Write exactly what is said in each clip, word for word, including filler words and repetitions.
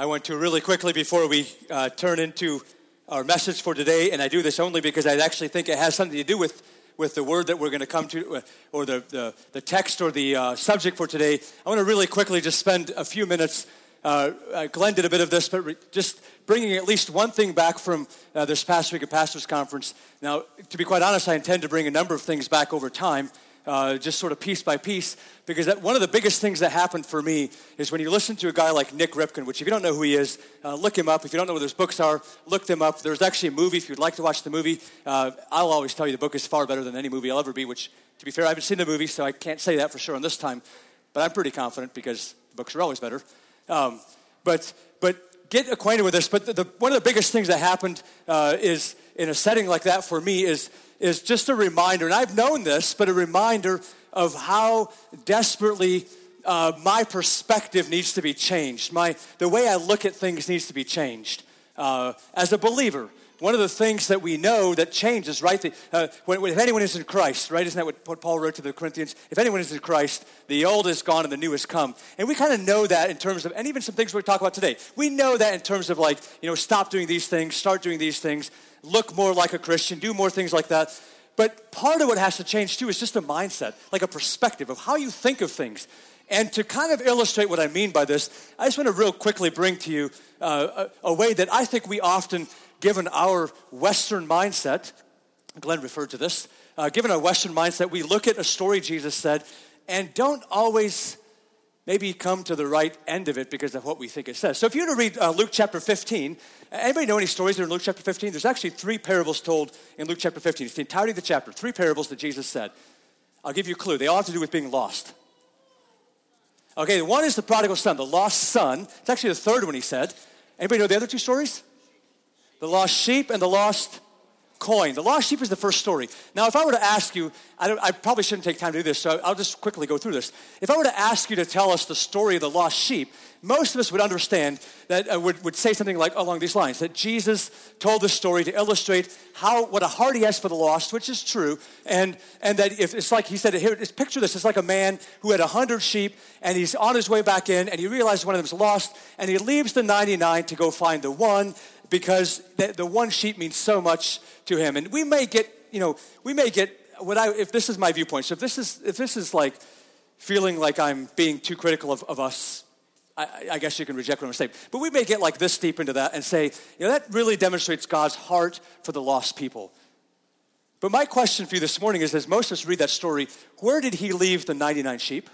I want to really quickly, before we uh, turn into our message for today, and I do this only because I actually think it has something to do with, with the word that we're going to come to, or the, the, the text or the uh, subject for today. I want to really quickly just spend a few minutes. Uh, uh, Glenn did a bit of this, but re- just bringing at least one thing back from uh, this past week at Pastors Conference. Now, to be quite honest, I intend to bring a number of things back over time, uh, just sort of piece by piece, because that, one of the biggest things that happened for me is when you listen to a guy like Nick Ripken, which if you don't know who he is, uh, look him up. If you don't know what his books are, look them up. There's actually a movie, if you'd like to watch the movie. Uh, I'll always tell you the book is far better than any movie I'll ever be, which, to be fair, I haven't seen the movie, so I can't say that for sure on this time, but I'm pretty confident because the books are always better. Um, but but get acquainted with this. But the, the, one of the biggest things that happened uh, is in a setting like that for me is is just a reminder, and I've known this, but a reminder of how desperately uh, my perspective needs to be changed. My the way I look at things needs to be changed uh, as a believer. One of the things that we know that changes, right? The, uh, when, when, if anyone is in Christ, right? Isn't that what, what Paul wrote to the Corinthians? If anyone is in Christ, the old is gone and the new has come. And we kind of know that in terms of, and even some things we're talking about today. We know that in terms of like, you know, stop doing these things, start doing these things, look more like a Christian, do more things like that. But part of what has to change too is just a mindset, like a perspective of how you think of things. And to kind of illustrate what I mean by this, I just want to real quickly bring to you uh, a, a way that I think we often, given our Western mindset, Glenn referred to this, uh, given our Western mindset, we look at a story Jesus said and don't always maybe come to the right end of it because of what we think it says. So if you were to read uh, Luke chapter fifteen, anybody know any stories that are in Luke chapter fifteen? There's actually three parables told in Luke chapter fifteen. It's the entirety of the chapter, three parables that Jesus said. I'll give you a clue. They all have to do with being lost. Okay, one is the prodigal son, the lost son. It's actually the third one he said. Anybody know the other two stories? The lost sheep and the lost coin. The lost sheep is the first story. Now, if I were to ask you, I, don't, I probably shouldn't take time to do this, so I'll just quickly go through this. If I were to ask you to tell us the story of the lost sheep, most of us would understand that uh, would, would say something like along these lines, that Jesus told the story to illustrate how what a heart he has for the lost, which is true, and and that if it's like he said, here, picture this, it's like a man who had one hundred sheep, and he's on his way back in, and he realizes one of them's lost, and he leaves the ninety-nine to go find the one, because the, the one sheep means so much to him. And we may get, you know, we may get, what I, if this is my viewpoint, so if this is, if this is like feeling like I'm being too critical of, of us, I, I guess you can reject what I'm saying, but we may get like this deep into that and say, you know, that really demonstrates God's heart for the lost people. But my question for you this morning is, as most of us read that story, where did he leave the ninety-nine sheep?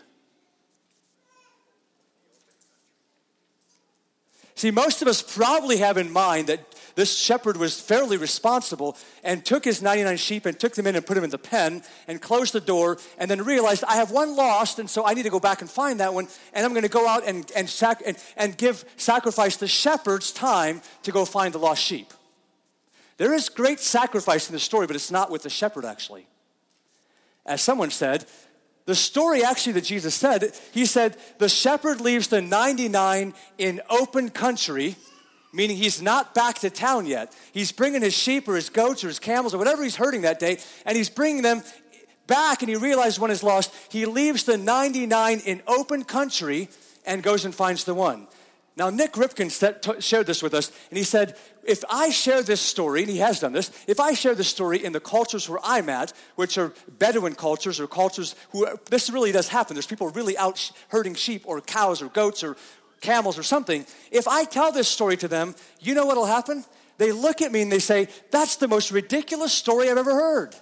See, most of us probably have in mind that this shepherd was fairly responsible and took his ninety-nine sheep and took them in and put them in the pen and closed the door and then realized, I have one lost, and so I need to go back and find that one, and I'm going to go out and and, sac- and and give sacrifice the shepherd's time to go find the lost sheep. There is great sacrifice in the story, but it's not with the shepherd, actually. As someone said, the story actually that Jesus said, he said, the shepherd leaves the ninety-nine in open country, meaning he's not back to town yet. He's bringing his sheep or his goats or his camels or whatever he's herding that day, and he's bringing them back, and he realizes one is lost. He leaves the ninety-nine in open country and goes and finds the one. Now, Nick Ripken said, t- shared this with us, and he said, if I share this story, and he has done this, if I share this story in the cultures where I'm at, which are Bedouin cultures or cultures who, are, this really does happen. There's people really out sh- herding sheep or cows or goats or camels or something. If I tell this story to them, you know what will happen? They look at me and they say, that's the most ridiculous story I've ever heard. Do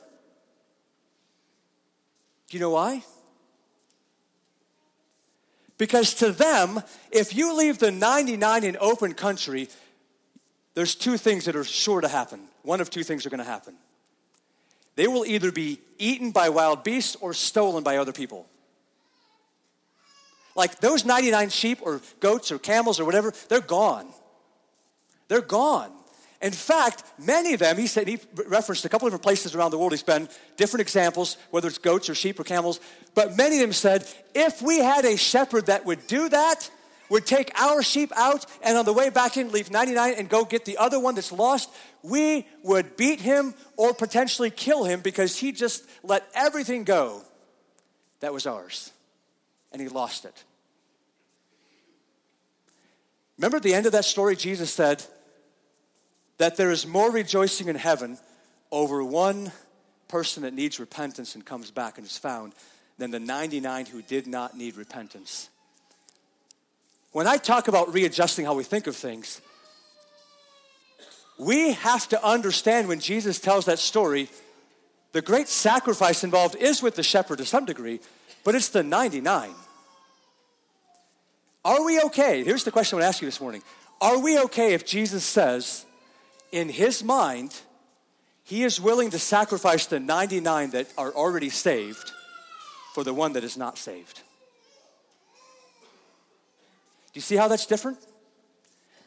you know why? Because to them, if you leave the ninety-nine in open country, there's two things that are sure to happen. One of two things are going to happen. They will either be eaten by wild beasts or stolen by other people. Like those ninety-nine sheep or goats or camels or whatever, they're gone. They're gone. In fact, many of them, he said, he referenced a couple different places around the world he's been, different examples, whether it's goats or sheep or camels, but many of them said, if we had a shepherd that would do that, would take our sheep out and on the way back in leave ninety-nine and go get the other one that's lost, we would beat him or potentially kill him because he just let everything go that was ours, and he lost it. Remember at the end of that story, Jesus said that there is more rejoicing in heaven over one person that needs repentance and comes back and is found than the ninety-nine who did not need repentance. When I talk about readjusting how we think of things, we have to understand when Jesus tells that story, the great sacrifice involved is with the shepherd to some degree, but it's the ninety-nine. Are we okay? Here's the question I want to ask you this morning. Are we okay if Jesus says, in his mind, he is willing to sacrifice the ninety-nine that are already saved for the one that is not saved? Do you see how that's different?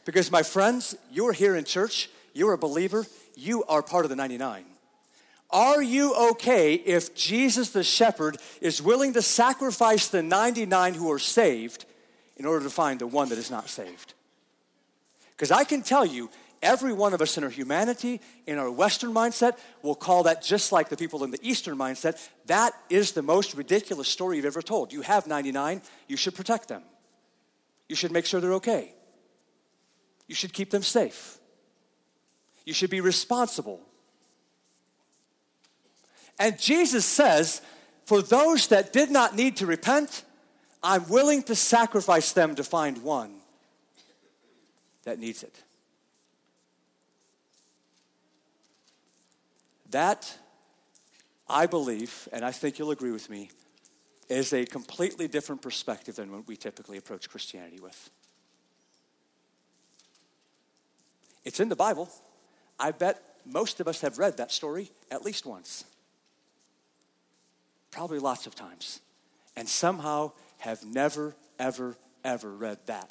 Because my friends, you're here in church, you're a believer, you are part of the ninety-nine. Are you okay if Jesus the shepherd is willing to sacrifice the ninety-nine who are saved in order to find the one that is not saved? Because I can tell you, every one of us in our humanity, in our Western mindset, will call that, just like the people in the Eastern mindset, that is the most ridiculous story you've ever told. You have ninety-nine, you should protect them. You should make sure they're okay. You should keep them safe. You should be responsible. And Jesus says, for those that did not need to repent, I'm willing to sacrifice them to find one that needs it. That, I believe, and I think you'll agree with me, is a completely different perspective than what we typically approach Christianity with. It's in the Bible. I bet most of us have read that story at least once. Probably lots of times. And somehow have never, ever, ever read that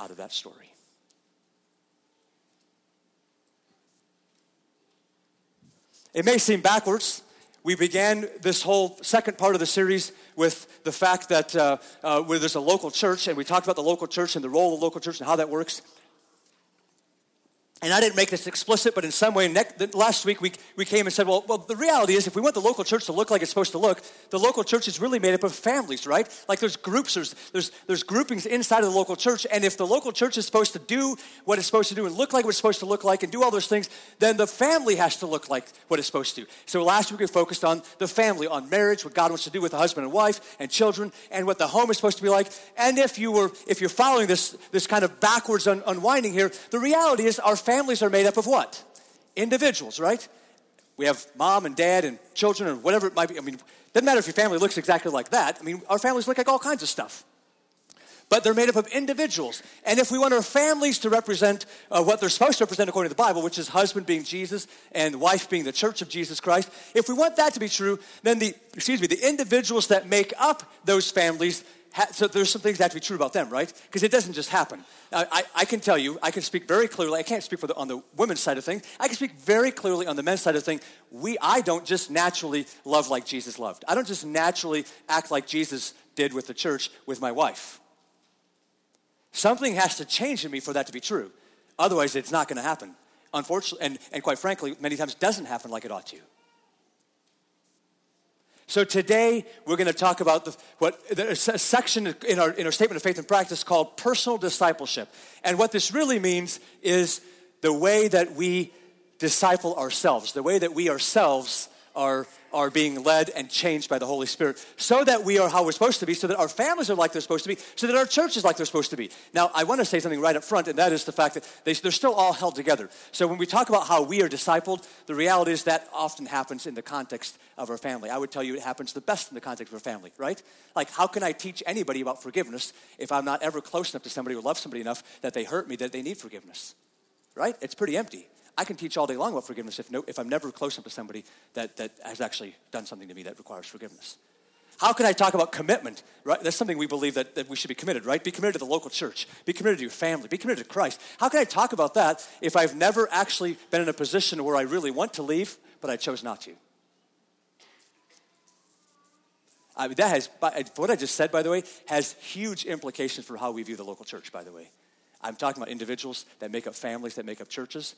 out of that story. It may seem backwards. We began this whole second part of the series with the fact that uh, uh, where there's a local church, and we talked about the local church and the role of the local church and how that works. And I didn't make this explicit, but in some way, next, last week we, we came and said, well, well, the reality is if we want the local church to look like it's supposed to look, the local church is really made up of families, right? Like there's groups, there's, there's, there's groupings inside of the local church, and if the local church is supposed to do what it's supposed to do and look like what it's supposed to look like and do all those things, then the family has to look like what it's supposed to. So last week we focused on the family, on marriage, what God wants to do with a husband and wife and children, and what the home is supposed to be like. And if, you were, if you're following this, this kind of backwards un- unwinding here, the reality is our families are made up of what? Individuals, right? We have mom and dad and children and whatever it might be. I mean, it doesn't matter if your family looks exactly like that. I mean, our families look like all kinds of stuff. But they're made up of individuals. And if we want our families to represent uh, what they're supposed to represent according to the Bible, which is husband being Jesus and wife being the church of Jesus Christ, if we want that to be true, then the, excuse me, the individuals that make up those families, so there's some things that have to be true about them, right? Because it doesn't just happen. I, I, I can tell you, I can speak very clearly. I can't speak for the, on the women's side of things. I can speak very clearly on the men's side of things. We, I don't just naturally love like Jesus loved. I don't just naturally act like Jesus did with the church with my wife. Something has to change in me for that to be true. Otherwise, it's not going to happen. Unfortunately, and, and quite frankly, many times it doesn't happen like it ought to. So today, we're going to talk about the, what a section in our, in our statement of faith and practice called personal discipleship. And what this really means is the way that we disciple ourselves, the way that we ourselves are, are being led and changed by the Holy Spirit so that we are how we're supposed to be, so that our families are like they're supposed to be, so that our church is like they're supposed to be. Now, I want to say something right up front, and that is the fact that they, they're still all held together. So when we talk about how we are discipled, the reality is that often happens in the context of our family. I would tell you it happens the best in the context of our family, right? Like, how can I teach anybody about forgiveness if I'm not ever close enough to somebody or love somebody enough that they hurt me, that they need forgiveness, right? It's pretty empty. I can teach all day long about forgiveness if, no, if I'm never close enough to somebody that, that has actually done something to me that requires forgiveness. How can I talk about commitment, right? That's something we believe that, that we should be committed, right? Be committed to the local church. Be committed to your family. Be committed to Christ. How can I talk about that if I've never actually been in a position where I really want to leave, but I chose not to? I mean, that has, what I just said, by the way, has huge implications for how we view the local church, by the way. I'm talking about individuals that make up families, that make up churches.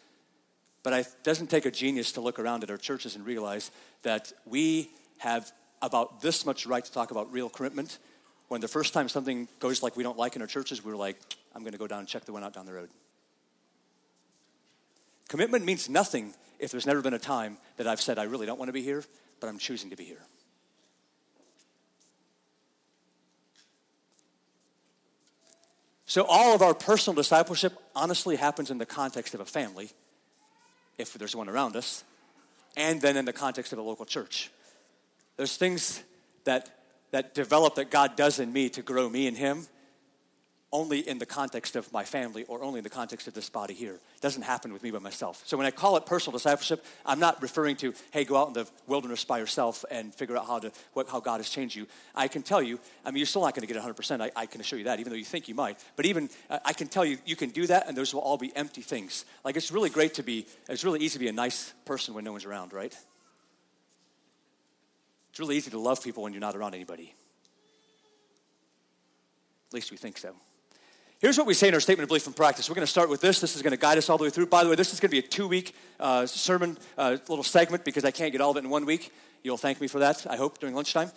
But it doesn't take a genius to look around at our churches and realize that we have about this much right to talk about real commitment When the first time something goes like we don't like in our churches, we're like, I'm going to go down and check the one out down the road. Commitment means nothing if there's never been a time that I've said, I really don't want to be here, but I'm choosing to be here. So all of our personal discipleship honestly happens in the context of a family, if there's one around us, and then in the context of a local church. There's things that that develop that God does in me to grow me and him only in the context of my family or only in the context of this body here. It doesn't happen with me by myself. So when I call it personal discipleship, I'm not referring to, hey, go out in the wilderness by yourself and figure out how to what, how God has changed you. I can tell you, I mean, you're still not going to get one hundred percent. I, I can assure you that, even though you think you might. But even, uh, I can tell you, you can do that, and those will all be empty things. Like, it's really great to be, it's really easy to be a nice person when no one's around, right? It's really easy to love people when you're not around anybody. At least we think so. Here's what we say in our statement of belief and practice. We're going to start with this. This is going to guide us all the way through. By the way, this is going to be a two-week uh, sermon, uh, little segment, because I can't get all of it in one week. You'll thank me for that, I hope, during lunchtime.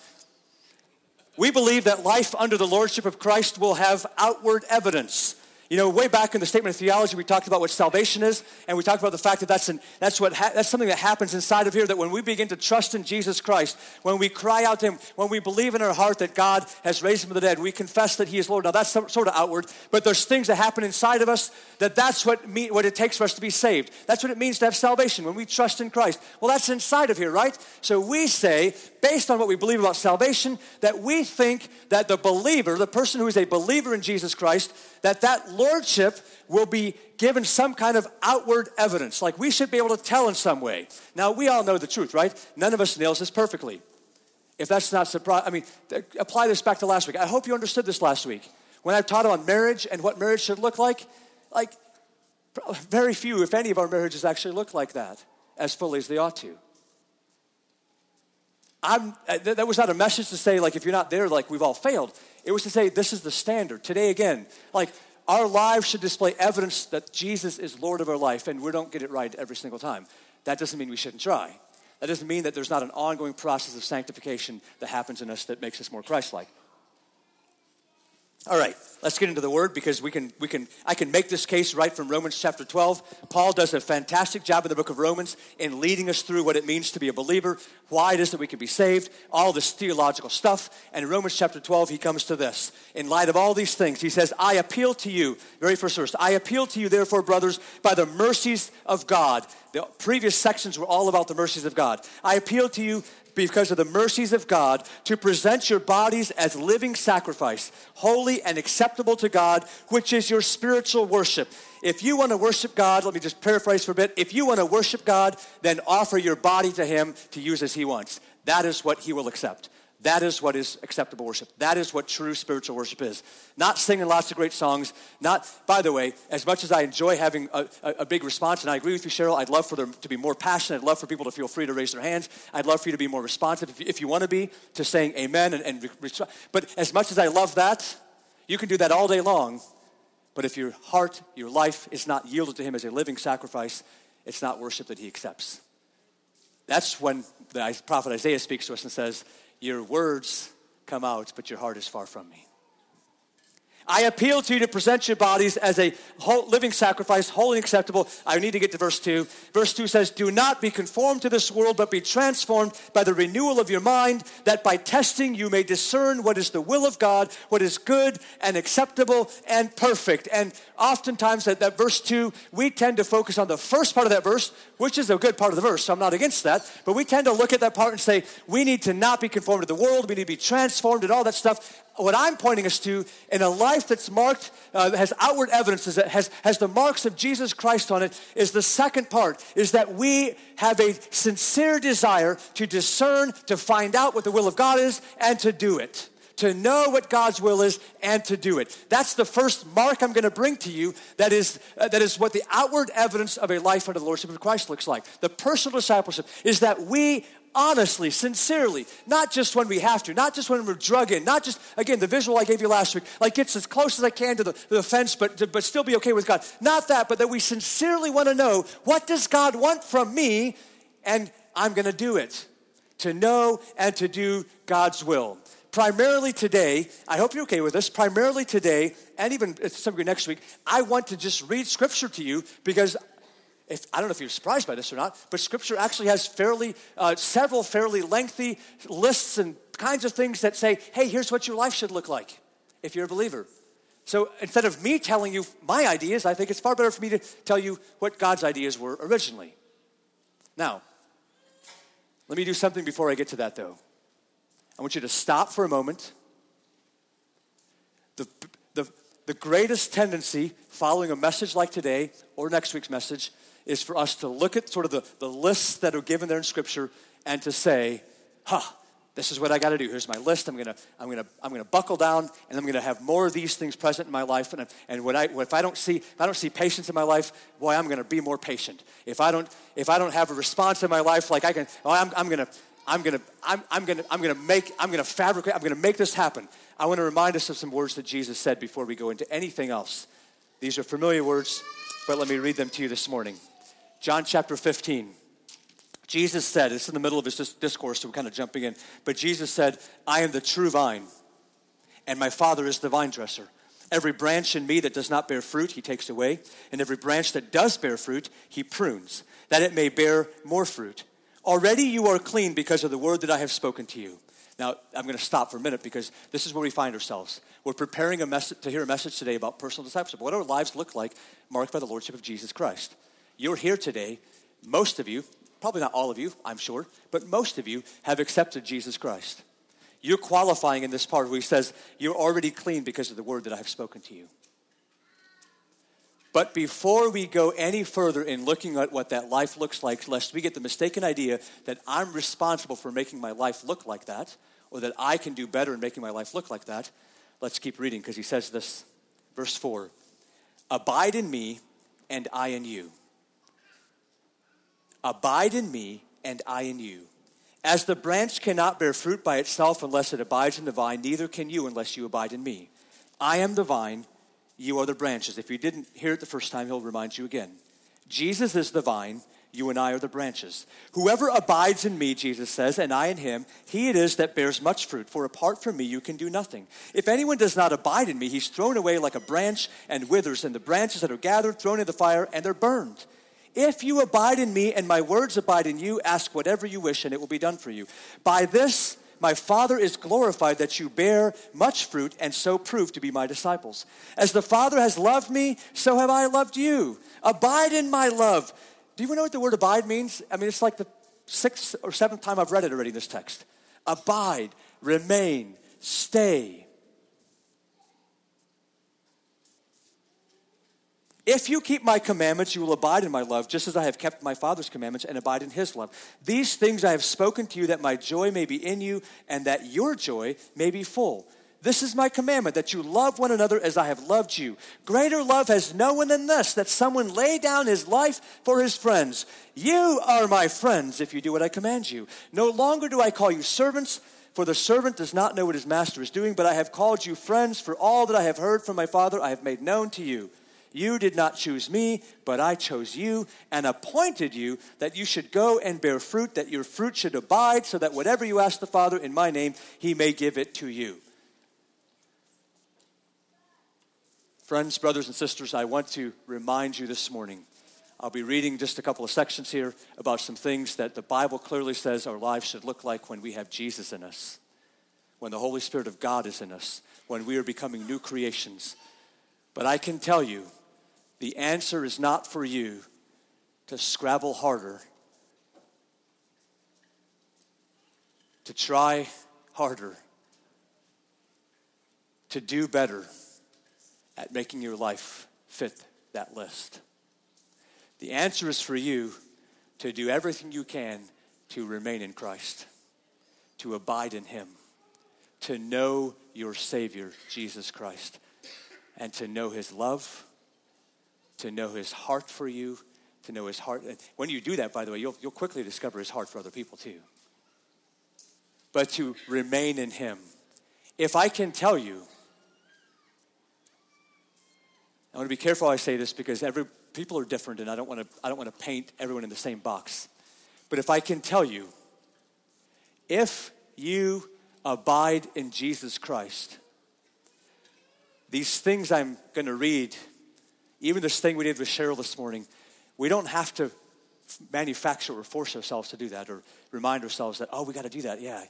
We believe that life under the lordship of Christ will have outward evidence. You know, way back in the statement of theology, we talked about what salvation is, and we talked about the fact that that's an, that's what ha- that's something that happens inside of here, that when we begin to trust in Jesus Christ, when we cry out to him, when we believe in our heart that God has raised him from the dead, we confess that he is Lord. Now, that's some, sort of outward, but there's things that happen inside of us that that's what, me- what it takes for us to be saved. That's what it means to have salvation, when we trust in Christ. Well, that's inside of here, right? So we say, based on what we believe about salvation, that we think that the believer, the person who is a believer in Jesus Christ, that that lordship will be given some kind of outward evidence. Like, we should be able to tell in some way. Now, we all know the truth, right? None of us nails this perfectly. If that's not surprising, I mean, th- apply this back to last week. I hope you understood this last week. When I taught on marriage and what marriage should look like, like, very few, if any, of our marriages actually look like that as fully as they ought to. I'm, that was not a message to say, like, if you're not there, like, we've all failed. It was to say, this is the standard. Today, again, like, our lives should display evidence that Jesus is Lord of our life, and we don't get it right every single time. That doesn't mean we shouldn't try. That doesn't mean that there's not an ongoing process of sanctification that happens in us that makes us more Christ-like. All right, let's get into the word, because we can we can I can make this case right from Romans chapter twelve. Paul does a fantastic job in the book of Romans in leading us through what it means to be a believer, why it is that we can be saved, all this theological stuff. And in Romans chapter twelve, he comes to this. In light of all these things, he says, I appeal to you, very first verse, I appeal to you, therefore, brothers, by the mercies of God. The previous sections were all about the mercies of God. I appeal to you, because of the mercies of God, to present your bodies as living sacrifice, holy and acceptable to God, which is your spiritual worship. If you want to worship God, let me just paraphrase for a bit. If you want to worship God, then offer your body to him to use as he wants. That is what he will accept. That is what is acceptable worship. That is what true spiritual worship is. Not singing lots of great songs. Not, by the way, as much as I enjoy having a, a, a big response, and I agree with you, Cheryl, I'd love for there to be more passion. I'd love for people to feel free to raise their hands. I'd love for you to be more responsive, if you, if you want to be, to saying amen. And, and re- But as much as I love that, you can do that all day long. But if your heart, your life is not yielded to him as a living sacrifice, it's not worship that he accepts. That's when the prophet Isaiah speaks to us and says, your words come out, but your heart is far from me. I appeal to you to present your bodies as a whole living sacrifice, holy and acceptable. I need to get to verse two. Verse two says, do not be conformed to this world, but be transformed by the renewal of your mind, that by testing you may discern what is the will of God, what is good and acceptable and perfect. And oftentimes at that verse two, we tend to focus on the first part of that verse, which is a good part of the verse, so I'm not against that, but we tend to look at that part and say, we need to not be conformed to the world, we need to be transformed and all that stuff. What I'm pointing us to, in a life that's marked, uh, that has outward evidences, that has, has the marks of Jesus Christ on it, is the second part, is that we have a sincere desire to discern, to find out what the will of God is, and to do it. To know what God's will is and to do it. That's the first mark I'm going to bring to you. That is uh, that is what the outward evidence of a life under the lordship of Christ looks like. The personal discipleship is that we honestly, sincerely, not just when we have to, not just when we're drug in, not just, again, the visual I gave you last week, like it's as close as I can to the, the fence, but to, but still be okay with God. Not that, but that we sincerely want to know, what does God want from me? And I'm going to do it. To know and to do God's will. primarily today, I hope you're okay with this, primarily today, and even to some degree next week, I want to just read Scripture to you because if, I don't know if you're surprised by this or not, but Scripture actually has fairly, uh, several fairly lengthy lists and kinds of things that say, hey, here's what your life should look like if you're a believer. So instead of me telling you my ideas, I think it's far better for me to tell you what God's ideas were originally. Now, let me do something before I get to that, though. I want you to stop for a moment. The, the, the greatest tendency following a message like today or next week's message is for us to look at sort of the, the lists that are given there in Scripture and to say, huh, this is what I got to do. Here's my list. I'm gonna, I'm gonna, I'm gonna buckle down, and I'm gonna have more of these things present in my life. And and what I, what if I don't see, if I don't see patience in my life, boy, I'm gonna be more patient. If I don't, if I don't have a response in my life, like I can, oh, I'm, I'm gonna, I'm gonna, I'm, I'm gonna, I'm gonna make, I'm gonna fabricate, I'm gonna make this happen. I want to remind us of some words that Jesus said before we go into anything else. These are familiar words, but let me read them to you this morning. John chapter fifteen. Jesus said, it's in the middle of his discourse, so we're kind of jumping in, but Jesus said, I am the true vine, and my Father is the vine dresser. Every branch in me that does not bear fruit, he takes away, and every branch that does bear fruit, he prunes, that it may bear more fruit. Already you are clean because of the word that I have spoken to you. Now, I'm going to stop for a minute because this is where we find ourselves. We're preparing a message to hear a message today about personal discipleship, what our lives look like marked by the Lordship of Jesus Christ. You're here today, most of you, probably not all of you, I'm sure, but most of you have accepted Jesus Christ. You're qualifying in this part where he says, you're already clean because of the word that I have spoken to you. But before we go any further in looking at what that life looks like, lest we get the mistaken idea that I'm responsible for making my life look like that, or that I can do better in making my life look like that, let's keep reading because he says this, verse four, abide in me and I in you. Abide in me, and I in you. As the branch cannot bear fruit by itself unless it abides in the vine, neither can you unless you abide in me. I am the vine, you are the branches. If you didn't hear it the first time, he'll remind you again. Jesus is the vine, you and I are the branches. Whoever abides in me, Jesus says, and I in him, he it is that bears much fruit, for apart from me you can do nothing. If anyone does not abide in me, he's thrown away like a branch and withers, and the branches that are gathered, thrown into the fire, and they're burned. If you abide in me and my words abide in you, ask whatever you wish and it will be done for you. By this, my Father is glorified that you bear much fruit and so prove to be my disciples. As the Father has loved me, so have I loved you. Abide in my love. Do you know what the word abide means? I mean, it's like the sixth or seventh time I've read it already in this text. Abide, remain, stay. If you keep my commandments, you will abide in my love, just as I have kept my Father's commandments and abide in his love. These things I have spoken to you, that my joy may be in you and that your joy may be full. This is my commandment, that you love one another as I have loved you. Greater love has no one than this, that someone lay down his life for his friends. You are my friends if you do what I command you. No longer do I call you servants, for the servant does not know what his master is doing, but I have called you friends, for all that I have heard from my Father I have made known to you. You did not choose me, but I chose you and appointed you that you should go and bear fruit, that your fruit should abide, so that whatever you ask the Father in my name, he may give it to you. Friends, brothers, and sisters, I want to remind you this morning. I'll be reading just a couple of sections here about some things that the Bible clearly says our lives should look like when we have Jesus in us, when the Holy Spirit of God is in us, when we are becoming new creations. But I can tell you, the answer is not for you to scrabble harder, to try harder, to do better at making your life fit that list. The answer is for you to do everything you can to remain in Christ, to abide in him, to know your Savior, Jesus Christ, and to know his love, to know his heart for you, to know his heart. And when you do that, by the way, you'll, you'll quickly discover his heart for other people too. But to remain in him. If I can tell you, I want to be careful I say this because every people are different and I don't want to I don't want to paint everyone in the same box. But if I can tell you, if you abide in Jesus Christ. These things I'm going to read, even this thing we did with Cheryl this morning, we don't have to manufacture or force ourselves to do that or remind ourselves that, oh, we got to do that. Yeah.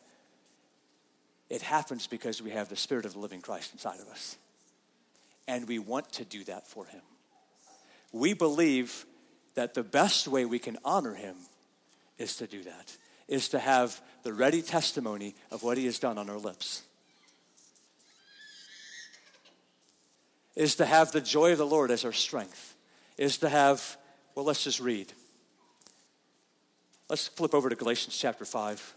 It happens because we have the Spirit of the living Christ inside of us. And we want to do that for him. We believe that the best way we can honor him is to do that, is to have the ready testimony of what he has done on our lips, is to have the joy of the Lord as our strength, is to have, well, let's just read. Let's flip over to Galatians chapter five.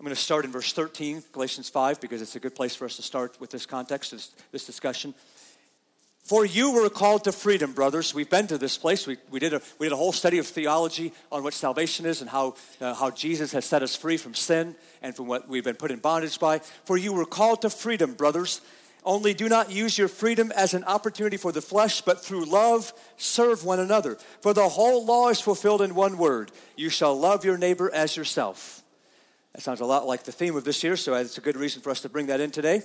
I'm going to start in verse thirteen, Galatians five, because it's a good place for us to start with this context, this, this discussion. For you were called to freedom, brothers. We've been to this place. We, we, did, a, we did a whole study of theology on what salvation is and how, uh, how Jesus has set us free from sin and from what we've been put in bondage by. For you were called to freedom, brothers. Only do not use your freedom as an opportunity for the flesh, but through love serve one another. For the whole law is fulfilled in one word. You shall love your neighbor as yourself. That sounds a lot like the theme of this year, so it's a good reason for us to bring that in today.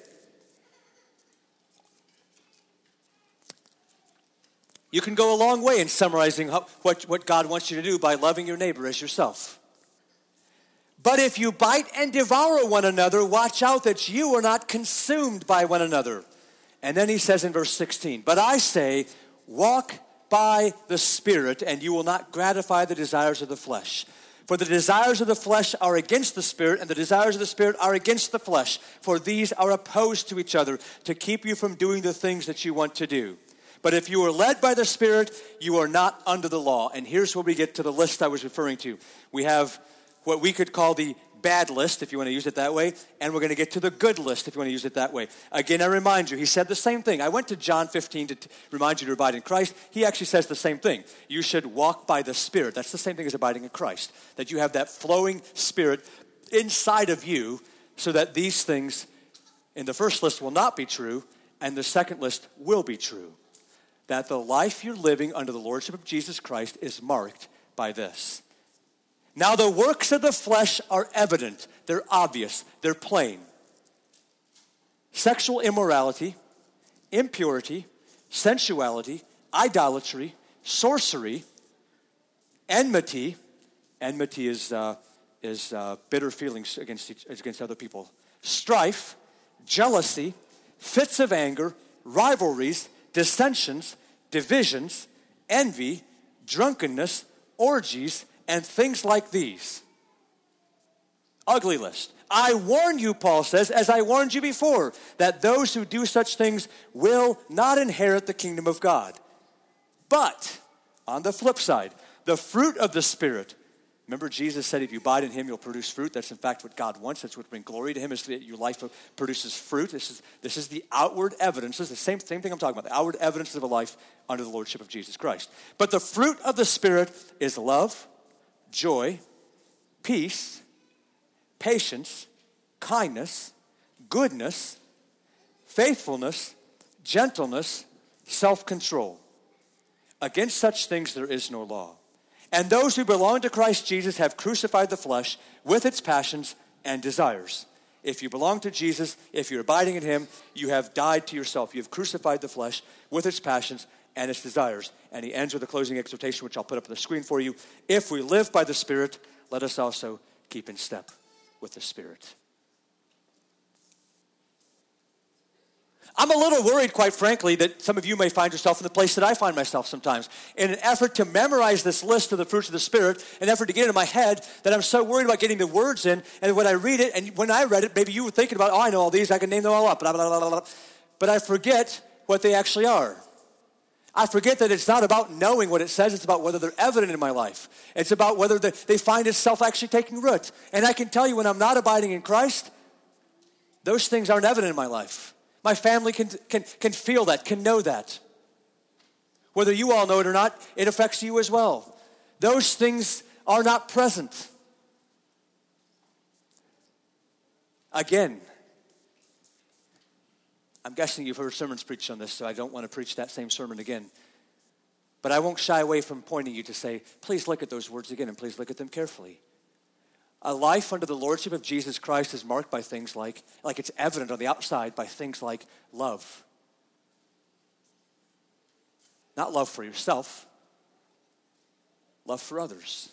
You can go a long way in summarizing how, what, what God wants you to do by loving your neighbor as yourself. But if you bite and devour one another, watch out that you are not consumed by one another. And then he says in verse sixteen, but I say, walk by the Spirit, and you will not gratify the desires of the flesh. For the desires of the flesh are against the Spirit, and the desires of the Spirit are against the flesh. For these are opposed to each other, to keep you from doing the things that you want to do. But if you are led by the Spirit, you are not under the law. And here's where we get to the list I was referring to. We have what we could call the bad list, if you want to use it that way, and we're going to get to the good list, if you want to use it that way. Again, I remind you, he said the same thing. I went to John fifteen to t- remind you to abide in Christ. He actually says the same thing. You should walk by the Spirit. That's the same thing as abiding in Christ, that you have that flowing Spirit inside of you so that these things in the first list will not be true, and the second list will be true, that the life you're living under the lordship of Jesus Christ is marked by this. Now the works of the flesh are evident. They're obvious. They're plain. Sexual immorality, impurity, sensuality, idolatry, sorcery, enmity. Enmity is uh, is uh, bitter feelings against each, against other people. Strife, jealousy, fits of anger, rivalries, dissensions, divisions, envy, drunkenness, orgies, and things like these. Ugly list. I warn you, Paul says, as I warned you before, that those who do such things will not inherit the kingdom of God. But, on the flip side, the fruit of the Spirit. Remember, Jesus said if you abide in him, you'll produce fruit. That's, in fact, what God wants. That's what brings glory to him, is that your life produces fruit. This is, this is the outward evidence. This is the same, same thing I'm talking about, the outward evidence of a life under the lordship of Jesus Christ. But the fruit of the Spirit is love, joy, peace, patience, kindness, goodness, faithfulness, gentleness, self-control. Against such things there is no law. And those who belong to Christ Jesus have crucified the flesh with its passions and desires. If you belong to Jesus, if you're abiding in him, you have died to yourself. You have crucified the flesh with its passions and its desires. And he ends with a closing exhortation, which I'll put up on the screen for you. If we live by the Spirit, let us also keep in step with the Spirit. I'm a little worried, quite frankly, that some of you may find yourself in the place that I find myself sometimes. In an effort to memorize this list of the fruits of the Spirit, an effort to get it in my head, that I'm so worried about getting the words in, and when I read it, and when I read it, maybe you were thinking about, oh, I know all these, I can name them all up, blah, blah, blah, blah. But I forget what they actually are. I forget that it's not about knowing what it says. It's about whether they're evident in my life. It's about whether the, they find itself actually taking root. And I can tell you when I'm not abiding in Christ, those things aren't evident in my life. My family can, can, can feel that, can know that. Whether you all know it or not, it affects you as well. Those things are not present. Again, I'm guessing you've heard sermons preached on this, so I don't want to preach that same sermon again. But I won't shy away from pointing you to say, please look at those words again and please look at them carefully. A life under the lordship of Jesus Christ is marked by things like, like it's evident on the outside by things like love. Not love for yourself, love for others.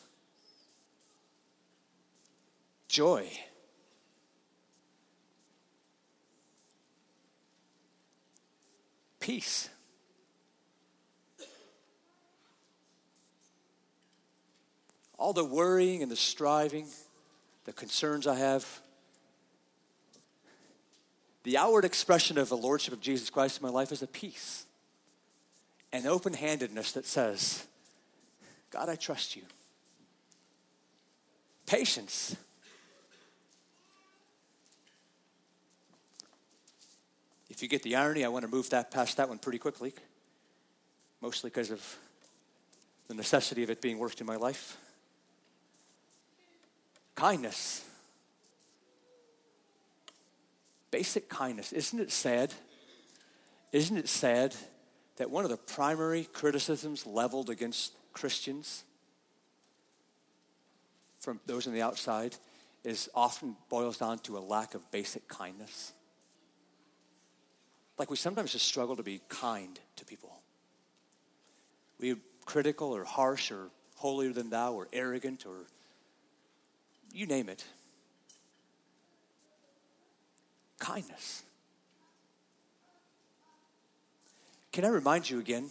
Joy. Peace. All the worrying and the striving, the concerns I have, the outward expression of the lordship of Jesus Christ in my life is a peace, an open-handedness that says, God, I trust you. Patience. If you get the irony, I want to move that past that one pretty quickly, mostly because of the necessity of it being worked in my life. Kindness. Basic kindness. Isn't it sad? Isn't it sad that one of the primary criticisms leveled against Christians from those on the outside is often boils down to a lack of basic kindness? Like we sometimes just struggle to be kind to people. We're critical or harsh or holier than thou or arrogant or you name it. Kindness. Can I remind you again?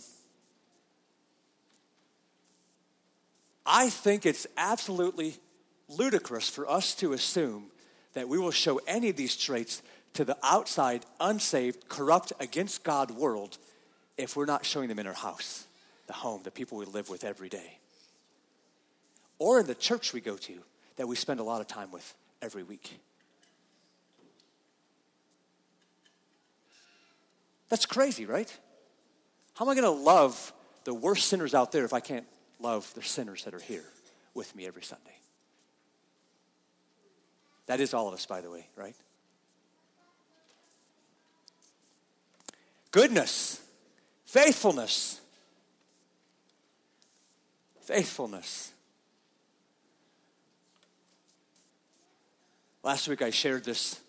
I think it's absolutely ludicrous for us to assume that we will show any of these traits to the outside, unsaved, corrupt, against God world if we're not showing them in our house, the home, the people we live with every day, or in the church we go to that we spend a lot of time with every week. That's crazy, right? How am I going to love the worst sinners out there if I can't love the sinners that are here with me every Sunday? That is all of us, by the way, right? Goodness, faithfulness, faithfulness. Last week I shared this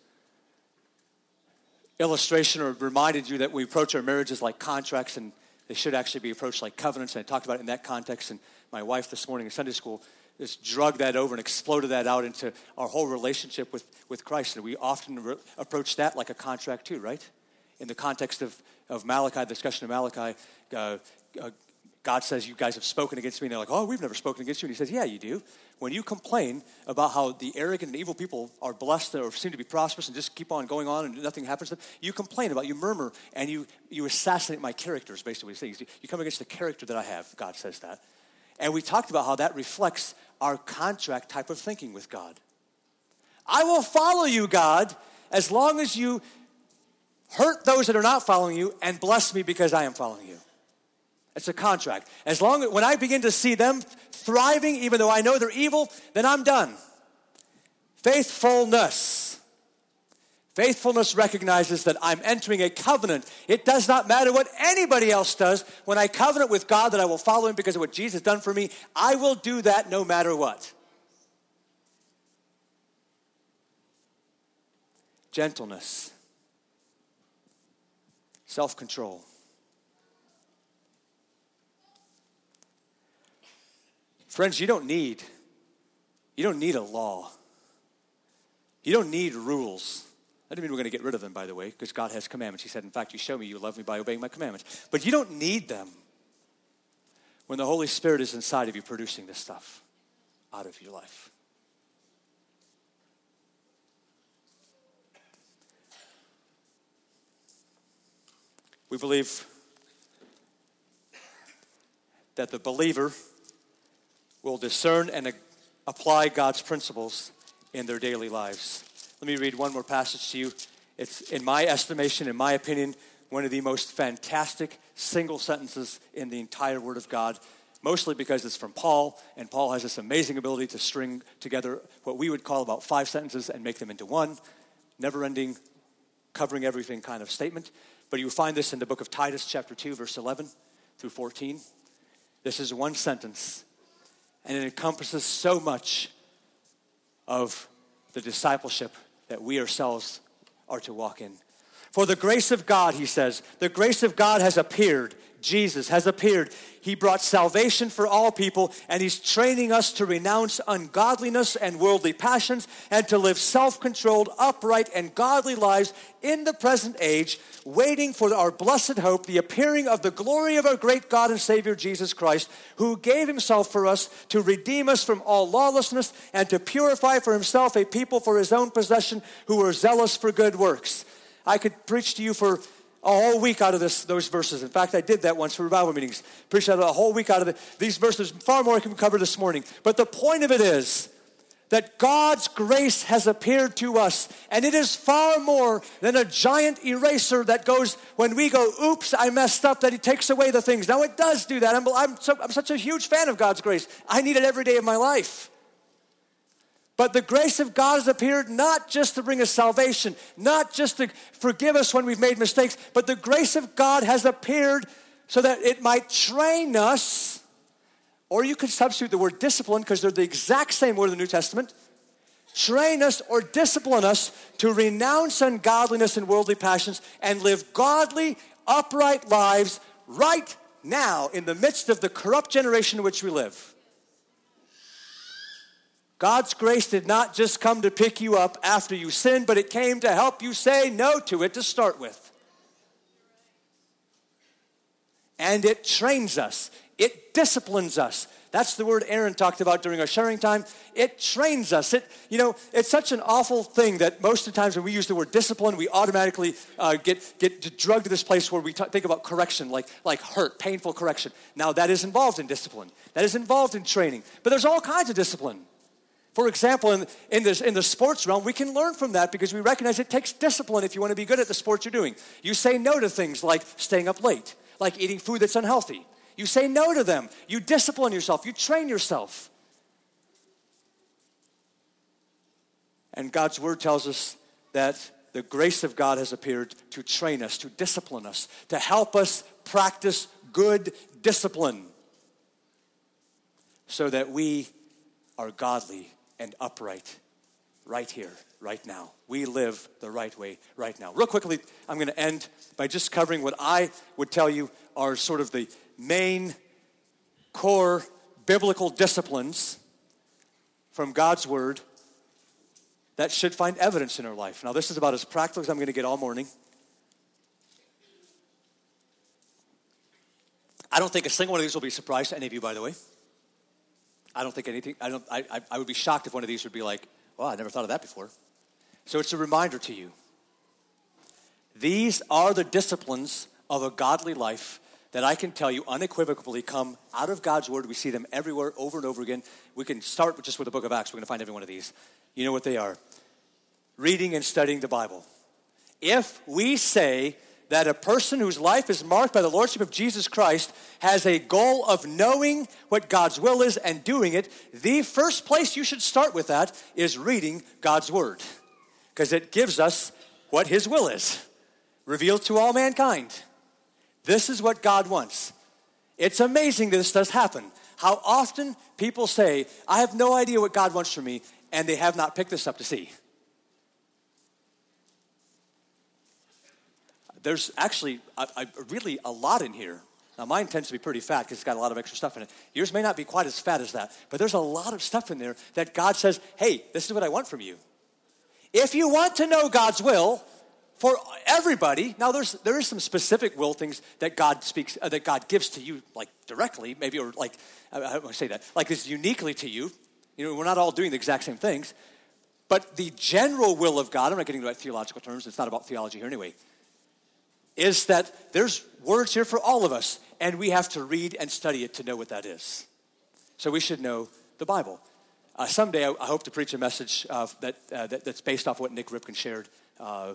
illustration or reminded you that we approach our marriages like contracts and they should actually be approached like covenants, and I talked about it in that context, and my wife this morning in Sunday school just drug that over and exploded that out into our whole relationship with, with Christ, and we often re- approach that like a contract too, right? In the context of, of Malachi, the discussion of Malachi, uh, uh, God says, you guys have spoken against me. And they're like, oh, we've never spoken against you. And he says, yeah, you do. When you complain about how the arrogant and evil people are blessed or seem to be prosperous and just keep on going on and nothing happens to them, you complain about, you murmur, and you you assassinate my character is basically what he's saying. You come against the character that I have, God says that. And we talked about how that reflects our contract type of thinking with God. I will follow you, God, as long as you hurt those that are not following you and bless me because I am following you. It's a contract. As long as, when I begin to see them thriving, even though I know they're evil, then I'm done. Faithfulness. Faithfulness recognizes that I'm entering a covenant. It does not matter what anybody else does. When I covenant with God that I will follow him because of what Jesus has done for me, I will do that no matter what. Gentleness. Self-control. Friends, you don't need, you don't need a law. You don't need rules. I didn't mean we're going to get rid of them, by the way, because God has commandments. He said, in fact, you show me you love me by obeying my commandments. But you don't need them when the Holy Spirit is inside of you producing this stuff out of your life. We believe that the believer will discern and apply God's principles in their daily lives. Let me read one more passage to you. It's, in my estimation, in my opinion, one of the most fantastic single sentences in the entire Word of God, mostly because it's from Paul, and Paul has this amazing ability to string together what we would call about five sentences and make them into one, never-ending, covering everything kind of statement. But you find this in the book of Titus, chapter two, verse eleven through fourteen. This is one sentence. And it encompasses so much of the discipleship that we ourselves are to walk in. For the grace of God, he says, the grace of God has appeared. Jesus has appeared. He brought salvation for all people, and he's training us to renounce ungodliness and worldly passions and to live self-controlled, upright, and godly lives in the present age, waiting for our blessed hope, the appearing of the glory of our great God and Savior Jesus Christ, who gave himself for us to redeem us from all lawlessness and to purify for himself a people for his own possession who are zealous for good works. I could preach to you for a whole week out of this, those verses. In fact, I did that once for revival meetings. Preached out a whole week out of the, these verses. Far more I can cover this morning. But the point of it is that God's grace has appeared to us. And it is far more than a giant eraser that goes, when we go, oops, I messed up, that he takes away the things. Now, it does do that. I'm, I'm, so, I'm such a huge fan of God's grace. I need it every day of my life. But the grace of God has appeared not just to bring us salvation, not just to forgive us when we've made mistakes, but the grace of God has appeared so that it might train us, or you could substitute the word discipline because they're the exact same word in the New Testament, train us or discipline us to renounce ungodliness and worldly passions and live godly, upright lives right now in the midst of the corrupt generation in which we live. God's grace did not just come to pick you up after you sinned, but it came to help you say no to it to start with. And it trains us. It disciplines us. That's the word Aaron talked about during our sharing time. It trains us. It, you know, it's such an awful thing that most of the times when we use the word discipline, we automatically uh, get, get drugged to this place where we t- think about correction, like, like hurt, painful correction. Now, that is involved in discipline. That is involved in training. But there's all kinds of discipline. For example, in, in, this, in the sports realm, we can learn from that because we recognize it takes discipline if you want to be good at the sport you're doing. You say no to things like staying up late, like eating food that's unhealthy. You say no to them. You discipline yourself. You train yourself. And God's word tells us that the grace of God has appeared to train us, to discipline us, to help us practice good discipline so that we are godly and upright right here, right now. We live the right way right now. Real quickly, I'm going to end by just covering what I would tell you are sort of the main core biblical disciplines from God's word that should find evidence in our life. Now, this is about as practical as I'm going to get all morning. I don't think a single one of these will be a surprise to any of you, by the way. I don't think anything, I don't, I, I would be shocked if one of these would be like, well, I never thought of that before. So it's a reminder to you. These are the disciplines of a godly life that I can tell you unequivocally come out of God's word. We see them everywhere, over and over again. We can start just with the book of Acts. We're going to find every one of these. You know what they are. Reading and studying the Bible. If we say that a person whose life is marked by the lordship of Jesus Christ has a goal of knowing what God's will is and doing it, the first place you should start with that is reading God's word, because it gives us what his will is, revealed to all mankind. This is what God wants. It's amazing that this does happen. How often people say, I have no idea what God wants from me, and they have not picked this up to see. There's actually a, a, really a lot in here. Now, mine tends to be pretty fat because it's got a lot of extra stuff in it. Yours may not be quite as fat as that, but there's a lot of stuff in there that God says, hey, this is what I want from you. If you want to know God's will for everybody, now there's there is some specific will things that God speaks, uh, that God gives to you, like directly, maybe, or like, I, I don't want to say that, like this uniquely to you. You know, we're not all doing the exact same things, but the general will of God, I'm not getting into theological terms, it's not about theology here anyway, is that there's words here for all of us, and we have to read and study it to know what that is. So we should know the Bible. Uh, someday, I, I hope to preach a message uh, that, uh, that that's based off what Nick Ripken shared. Uh,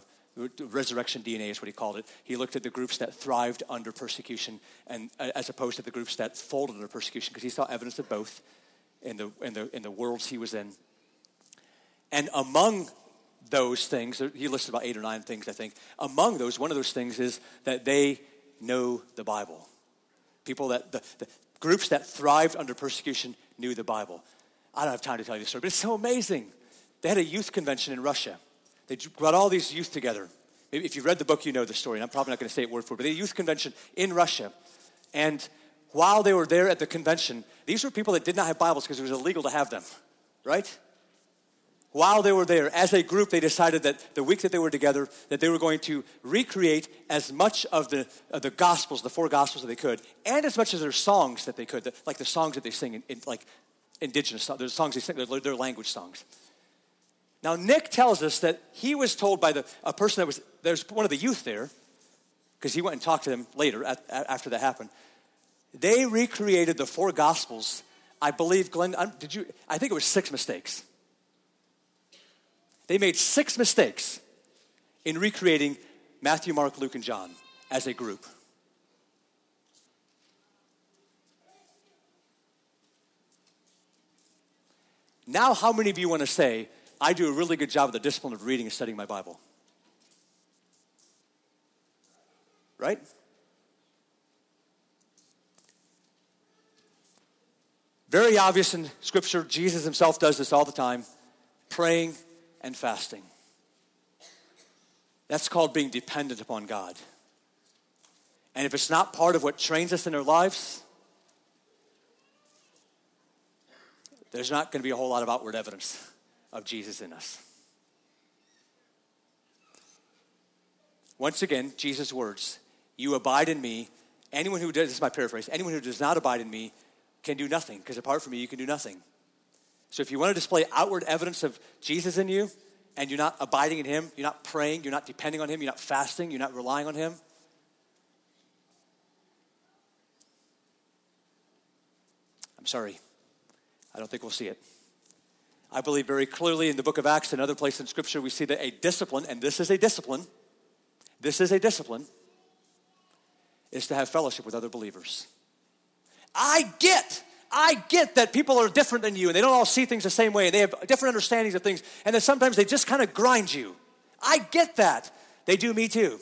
resurrection D N A is what he called it. He looked at the groups that thrived under persecution, and uh, as opposed to the groups that folded under persecution, because he saw evidence of both in the in the in the worlds he was in. And among those things, he listed about eight or nine things, I think. Among those, one of those things is that they know the Bible. People that, the, the groups that thrived under persecution knew the Bible. I don't have time to tell you this story, but it's so amazing. They had a youth convention in Russia. They brought all these youth together. Maybe if you've read the book, you know the story, and I'm probably not going to say it word for word, but they had a youth convention in Russia. And while they were there at the convention, these were people that did not have Bibles because it was illegal to have them, right? While they were there, as a group, they decided that the week that they were together, that they were going to recreate as much of the of the Gospels, the four Gospels that they could, and as much as their songs that they could, the, like the songs that they sing, in, in like indigenous songs, there's songs they sing, their, their language songs. Now, Nick tells us that he was told by the a person that was, there's one of the youth there, because he went and talked to them later at, at, after that happened. They recreated the four Gospels. I believe, Glenn, did you, I think it was six mistakes. They made six mistakes in recreating Matthew, Mark, Luke, and John as a group. Now, how many of you want to say, I do a really good job of the discipline of reading and studying my Bible? Right? Very obvious in Scripture, Jesus himself does this all the time, praying and fasting. That's called being dependent upon God. And if it's not part of what trains us in our lives, there's not going to be a whole lot of outward evidence of Jesus in us. Once again, Jesus' words, you abide in me. Anyone who does, this is my paraphrase, anyone who does not abide in me can do nothing, because apart from me, you can do nothing. So if you want to display outward evidence of Jesus in you, and you're not abiding in him, you're not praying, you're not depending on him, you're not fasting, you're not relying on him, I'm sorry, I don't think we'll see it. I believe very clearly in the book of Acts and other places in Scripture, we see that a discipline, and this is a discipline, this is a discipline, is to have fellowship with other believers. I get I get that people are different than you, and they don't all see things the same way, and they have different understandings of things, and that sometimes they just kind of grind you. I get that. They do me too.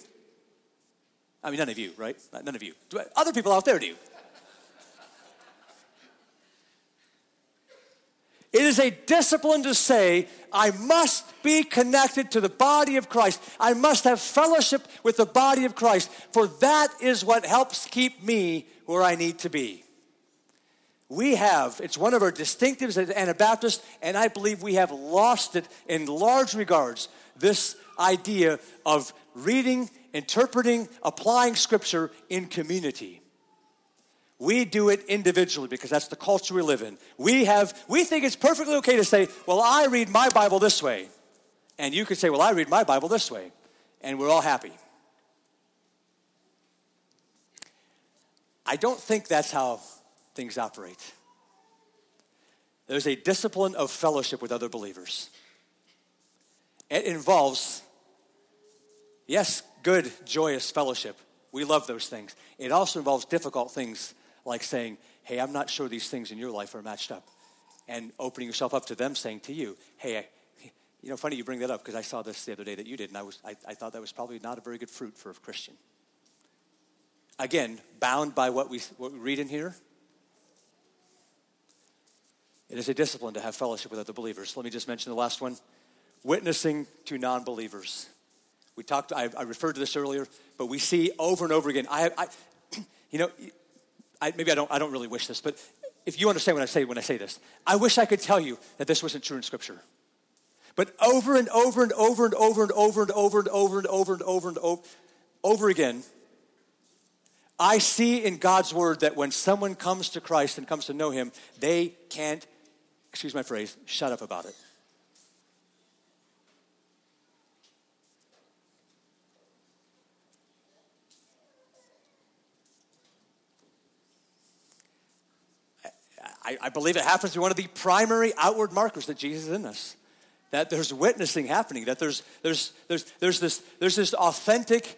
I mean, none of you, right? None of you. Other people out there do. It is a discipline to say, I must be connected to the body of Christ. I must have fellowship with the body of Christ, for that is what helps keep me where I need to be. We have, it's one of our distinctives as Anabaptists, and I believe we have lost it in large regards, this idea of reading, interpreting, applying Scripture in community. We do it individually because that's the culture we live in. We have, we think it's perfectly okay to say, well, I read my Bible this way. And you could say, well, I read my Bible this way. And we're all happy. I don't think that's how things operate. There's a discipline of fellowship with other believers. It involves, yes, good, joyous fellowship. We love those things. It also involves difficult things like saying, hey, I'm not sure these things in your life are matched up. And opening yourself up to them saying to you, hey, I, you know, funny you bring that up because I saw this the other day that you did, and I was I, I thought that was probably not a very good fruit for a Christian. Again, bound by what we what we read in here, it is a discipline to have fellowship with other believers. Let me just mention the last one, witnessing to non-believers. We talked, I, I referred to this earlier, but we see over and over again, I, I you know, I, maybe I don't I don't really wish this, but if you understand what I say when I say this, I wish I could tell you that this wasn't true in Scripture. But over and over and over and over and over and over and over and over and over and over, over again, I see in God's word that when someone comes to Christ and comes to know him, they can't, excuse my phrase, shut up about it. I, I believe it happens to be one of the primary outward markers that Jesus is in us, that there's witnessing happening, that there's there's there's there's this there's this authentic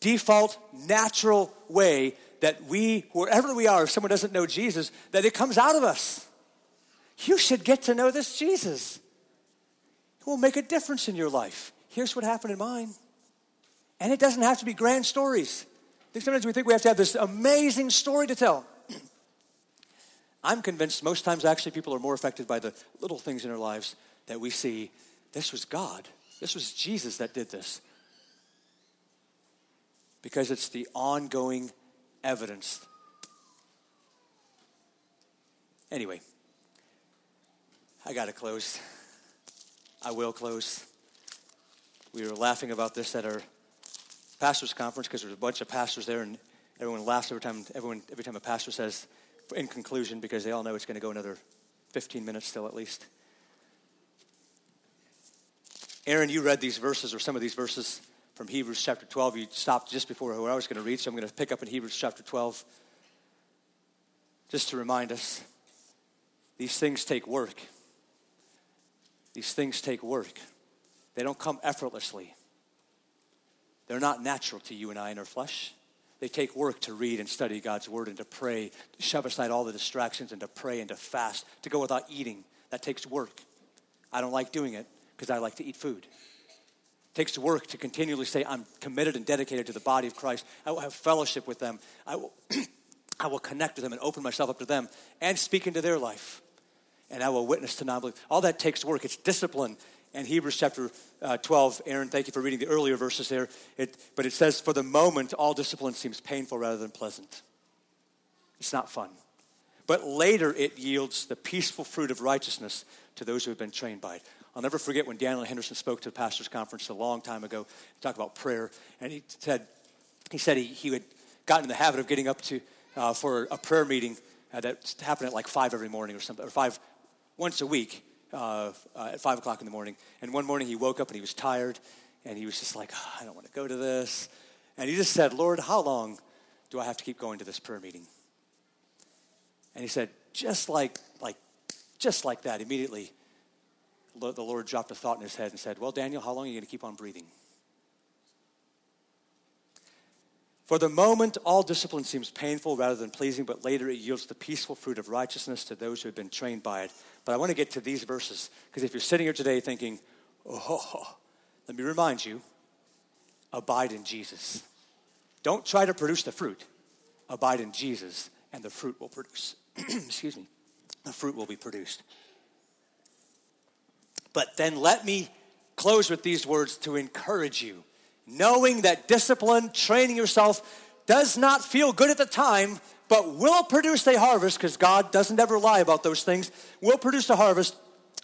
default, natural way that we, wherever we are, if someone doesn't know Jesus, that it comes out of us. You should get to know this Jesus. It will make a difference in your life. Here's what happened in mine. And it doesn't have to be grand stories. I think sometimes we think we have to have this amazing story to tell. I'm convinced most times actually people are more affected by the little things in their lives that we see this was God. This was Jesus that did this. Because it's the ongoing evidence. Anyway, I got to close. I will close. We were laughing about this at our Pastors Conference because there's a bunch of pastors there, and everyone laughs every time everyone every time a pastor says, in conclusion, because they all know it's going to go another fifteen minutes still at least. Aaron, you read these verses or some of these verses from Hebrews chapter twelve. You stopped just before what I was going to read, so I'm going to pick up in Hebrews chapter twelve just to remind us. These things take work. These things take work. They don't come effortlessly. They're not natural to you and I in our flesh. They take work to read and study God's word and to pray, to shove aside all the distractions and to pray and to fast, to go without eating. That takes work. I don't like doing it because I like to eat food. It takes work to continually say, I'm committed and dedicated to the body of Christ. I will have fellowship with them. I will, I will connect with them and open myself up to them and speak into their life. And I will witness to non-believers. All that takes work. It's discipline. And Hebrews chapter uh, twelve, Aaron, thank you for reading the earlier verses there. It, but it says, for the moment, all discipline seems painful rather than pleasant. It's not fun. But later it yields the peaceful fruit of righteousness to those who have been trained by it. I'll never forget when Daniel Henderson spoke to the Pastors Conference a long time ago. He talked about prayer. And he said he said he, he had gotten in the habit of getting up to uh, for a prayer meeting uh, that happened at like five every morning or something, or five once a week uh, uh, at five o'clock in the morning. And one morning he woke up and he was tired and he was just like, oh, I don't want to go to this. And he just said, Lord, how long do I have to keep going to this prayer meeting? And he said, just like, like, just like that, immediately lo- the Lord dropped a thought in his head and said, well, Daniel, how long are you going to keep on breathing? For the moment, all discipline seems painful rather than pleasing, but later it yields the peaceful fruit of righteousness to those who have been trained by it. But I want to get to these verses, because if you're sitting here today thinking, oh, let me remind you, abide in Jesus. Don't try to produce the fruit. Abide in Jesus, and the fruit will produce. Excuse me. The fruit will be produced. But then let me close with these words to encourage you. Knowing that discipline, training yourself, does not feel good at the time, but will produce a harvest, because God doesn't ever lie about those things, will produce a harvest.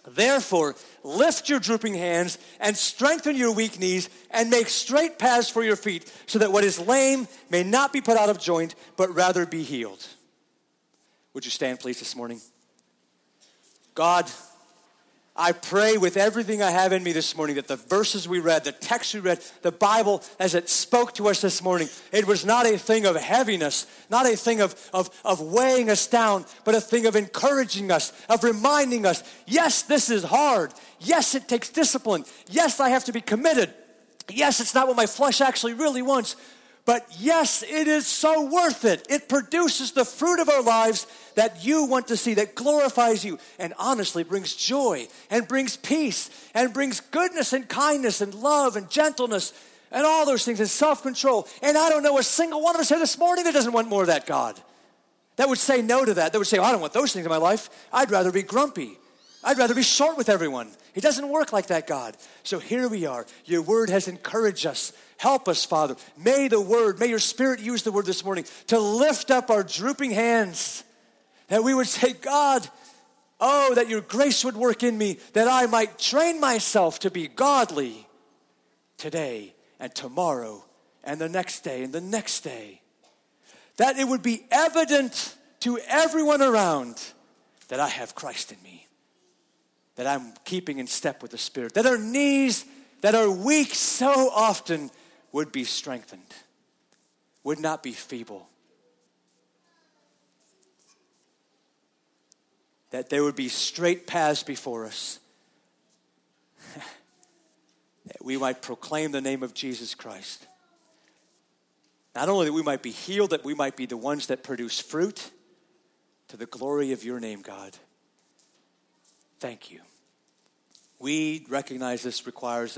Therefore, lift your drooping hands and strengthen your weak knees and make straight paths for your feet, so that what is lame may not be put out of joint, but rather be healed. Would you stand, please, this morning? God, I pray with everything I have in me this morning that the verses we read, the text we read, the Bible as it spoke to us this morning, it was not a thing of heaviness, not a thing of, of, of weighing us down, but a thing of encouraging us, of reminding us, yes, this is hard. Yes, it takes discipline. Yes, I have to be committed. Yes, it's not what my flesh actually really wants. But yes, it is so worth it. It produces the fruit of our lives that you want to see, that glorifies you, and honestly brings joy and brings peace and brings goodness and kindness and love and gentleness and all those things and self-control. And I don't know a single one of us here this morning that doesn't want more of that, God. That would say no to that. That would say, oh, I don't want those things in my life. I'd rather be grumpy. I'd rather be short with everyone. It doesn't work like that, God. So here we are. Your word has encouraged us. Help us, Father. May the word, may your spirit use the word this morning to lift up our drooping hands, that we would say, God, oh, that your grace would work in me, that I might train myself to be godly today and tomorrow and the next day and the next day, that it would be evident to everyone around that I have Christ in me, that I'm keeping in step with the Spirit, that our knees that are weak so often would be strengthened, would not be feeble, that there would be straight paths before us, that we might proclaim the name of Jesus Christ. Not only that we might be healed, that we might be the ones that produce fruit to the glory of your name, God. Thank you. We recognize this requires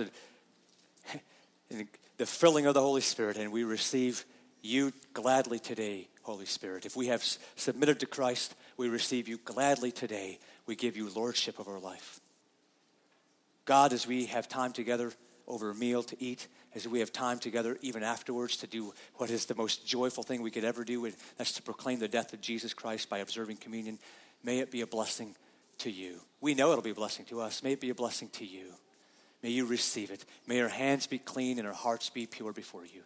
the filling of the Holy Spirit, and we receive you gladly today, Holy Spirit. If we have submitted to Christ, we receive you gladly today. We give you lordship of our life. God, as we have time together over a meal to eat, as we have time together even afterwards to do what is the most joyful thing we could ever do, and that's to proclaim the death of Jesus Christ by observing communion, may it be a blessing to you. We know it'll be a blessing to us. May it be a blessing to you. May you receive it. May our hands be clean and our hearts be pure before you.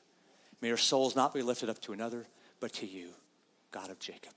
May our souls not be lifted up to another, but to you, God of Jacob.